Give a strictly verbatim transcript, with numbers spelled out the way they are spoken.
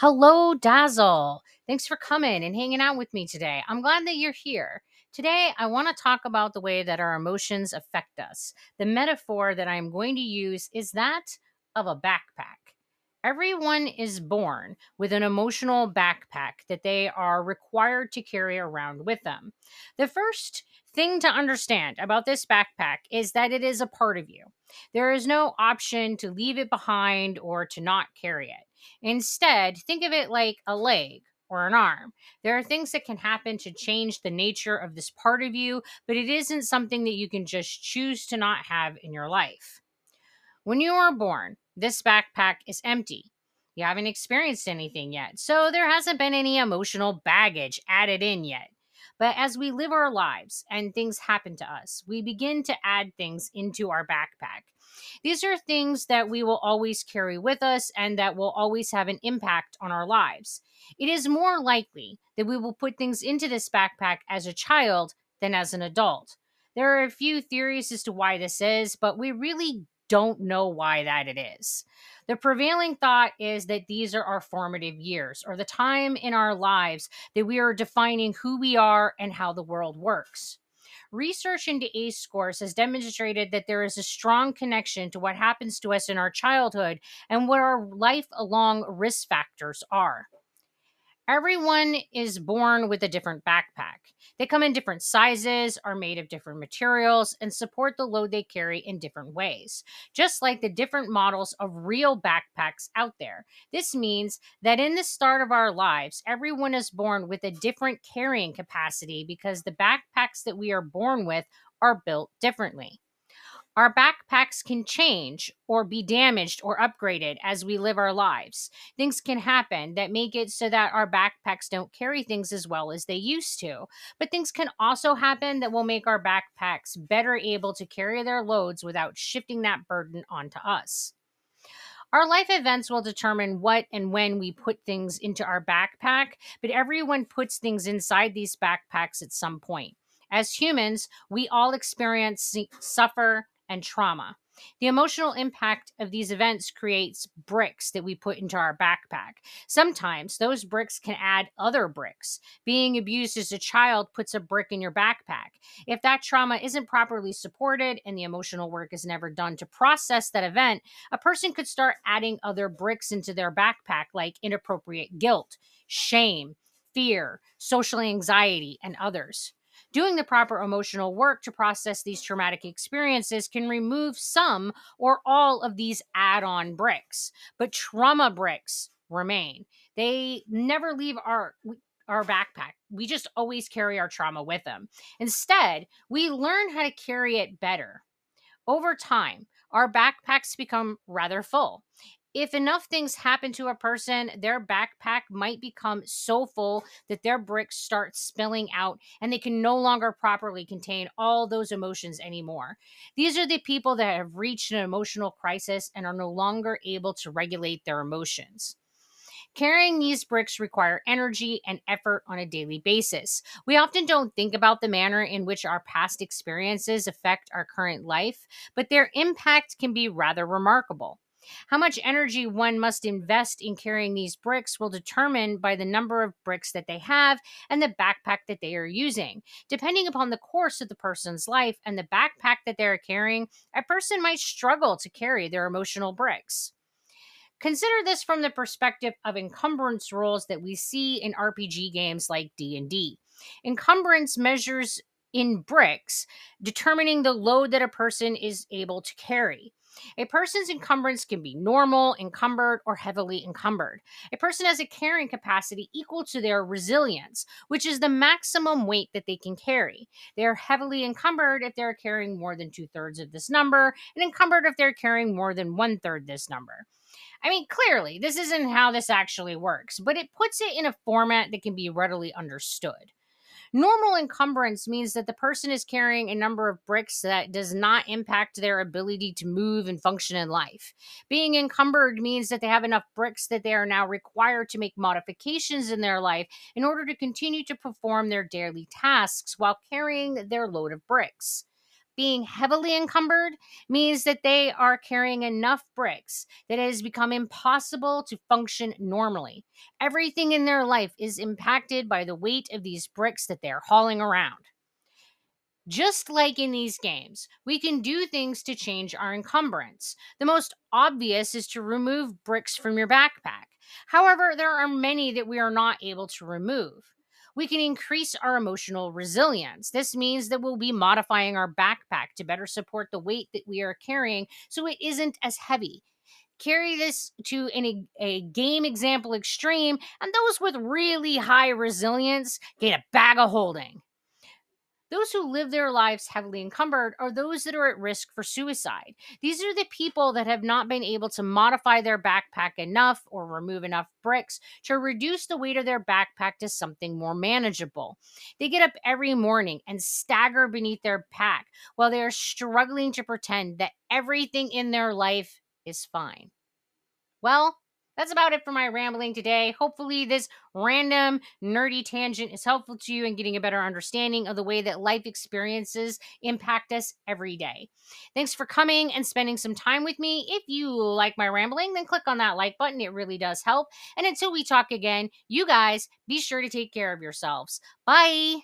Hello, Dazzle. Thanks for coming and hanging out with me today. I'm glad that you're here. Today, I want to talk about the way that our emotions affect us. The metaphor that I'm going to use is that of a backpack. Everyone is born with an emotional backpack that they are required to carry around with them. The first thing to understand about this backpack is that it is a part of you. There is no option to leave it behind or to not carry it. Instead, think of it like a leg or an arm. There are things that can happen to change the nature of this part of you, but it isn't something that you can just choose to not have in your life. When you are born, this backpack is empty. You haven't experienced anything yet, so there hasn't been any emotional baggage added in yet. But as we live our lives and things happen to us, we begin to add things into our backpack. These are things that we will always carry with us and that will always have an impact on our lives. It is more likely that we will put things into this backpack as a child than as an adult. There are a few theories as to why this is, but we really don't know why that it is. The prevailing thought is that these are our formative years, or the time in our lives that we are defining who we are and how the world works. Research into A C E scores has demonstrated that there is a strong connection to what happens to us in our childhood and what our lifelong risk factors are. Everyone is born with a different backpack. They come in different sizes, are made of different materials, and support the load they carry in different ways, just like the different models of real backpacks out there. This means that in the start of our lives, everyone is born with a different carrying capacity because the backpacks that we are born with are built differently. Our backpacks can change or be damaged or upgraded as we live our lives. Things can happen that make it so that our backpacks don't carry things as well as they used to. But things can also happen that will make our backpacks better able to carry their loads without shifting that burden onto us. Our life events will determine what and when we put things into our backpack, but everyone puts things inside these backpacks at some point. As humans, we all experience, suffer, and trauma. The emotional impact of these events creates bricks that we put into our backpack. Sometimes those bricks can add other bricks. Being abused as a child puts a brick in your backpack. If that trauma isn't properly supported and the emotional work is never done to process that event, a person could start adding other bricks into their backpack, like inappropriate guilt, shame, fear, social anxiety, and others. Doing the proper emotional work to process these traumatic experiences can remove some or all of these add-on bricks, but trauma bricks remain. They never leave our, our backpack. We just always carry our trauma with them. Instead, we learn how to carry it better. Over time, our backpacks become rather full. If enough things happen to a person, their backpack might become so full that their bricks start spilling out and they can no longer properly contain all those emotions anymore. These are the people that have reached an emotional crisis and are no longer able to regulate their emotions. Carrying these bricks require energy and effort on a daily basis. We often don't think about the manner in which our past experiences affect our current life, but their impact can be rather remarkable. How much energy one must invest in carrying these bricks will determine by the number of bricks that they have and the backpack that they are using. Depending upon the course of the person's life and the backpack that they are carrying, a person might struggle to carry their emotional bricks. Consider this from the perspective of encumbrance rules that we see in R P G games like D and D. Encumbrance measures in bricks, determining the load that a person is able to carry. A person's encumbrance can be normal, encumbered, or heavily encumbered. A person has a carrying capacity equal to their resilience, which is the maximum weight that they can carry. They are heavily encumbered if they're carrying more than two-thirds of this number, and encumbered if they're carrying more than one-third this number. I mean, clearly, this isn't how this actually works, but it puts it in a format that can be readily understood. Normal encumbrance means that the person is carrying a number of bricks that does not impact their ability to move and function in life. Being encumbered means that they have enough bricks that they are now required to make modifications in their life in order to continue to perform their daily tasks while carrying their load of bricks. being heavily encumbered means that they are carrying enough bricks that it has become impossible to function normally. Everything in their life is impacted by the weight of these bricks that they're hauling around. Just like in these games, we can do things to change our encumbrance. The most obvious is to remove bricks from your backpack. However, there are many that we are not able to remove. We can increase our emotional resilience. This means that we'll be modifying our backpack to better support the weight that we are carrying so it isn't as heavy. Carry this to an, a game example extreme, and those with really high resilience get a bag of holding. Those who live their lives heavily encumbered are those that are at risk for suicide. These are the people that have not been able to modify their backpack enough or remove enough bricks to reduce the weight of their backpack to something more manageable. They get up every morning and stagger beneath their pack while they are struggling to pretend that everything in their life is fine. Well, that's about it for my rambling today. Hopefully this random nerdy tangent is helpful to you in getting a better understanding of the way that life experiences impact us every day. Thanks for coming and spending some time with me. If you like my rambling, then click on that like button. It really does help. And until we talk again, you guys be sure to take care of yourselves. Bye.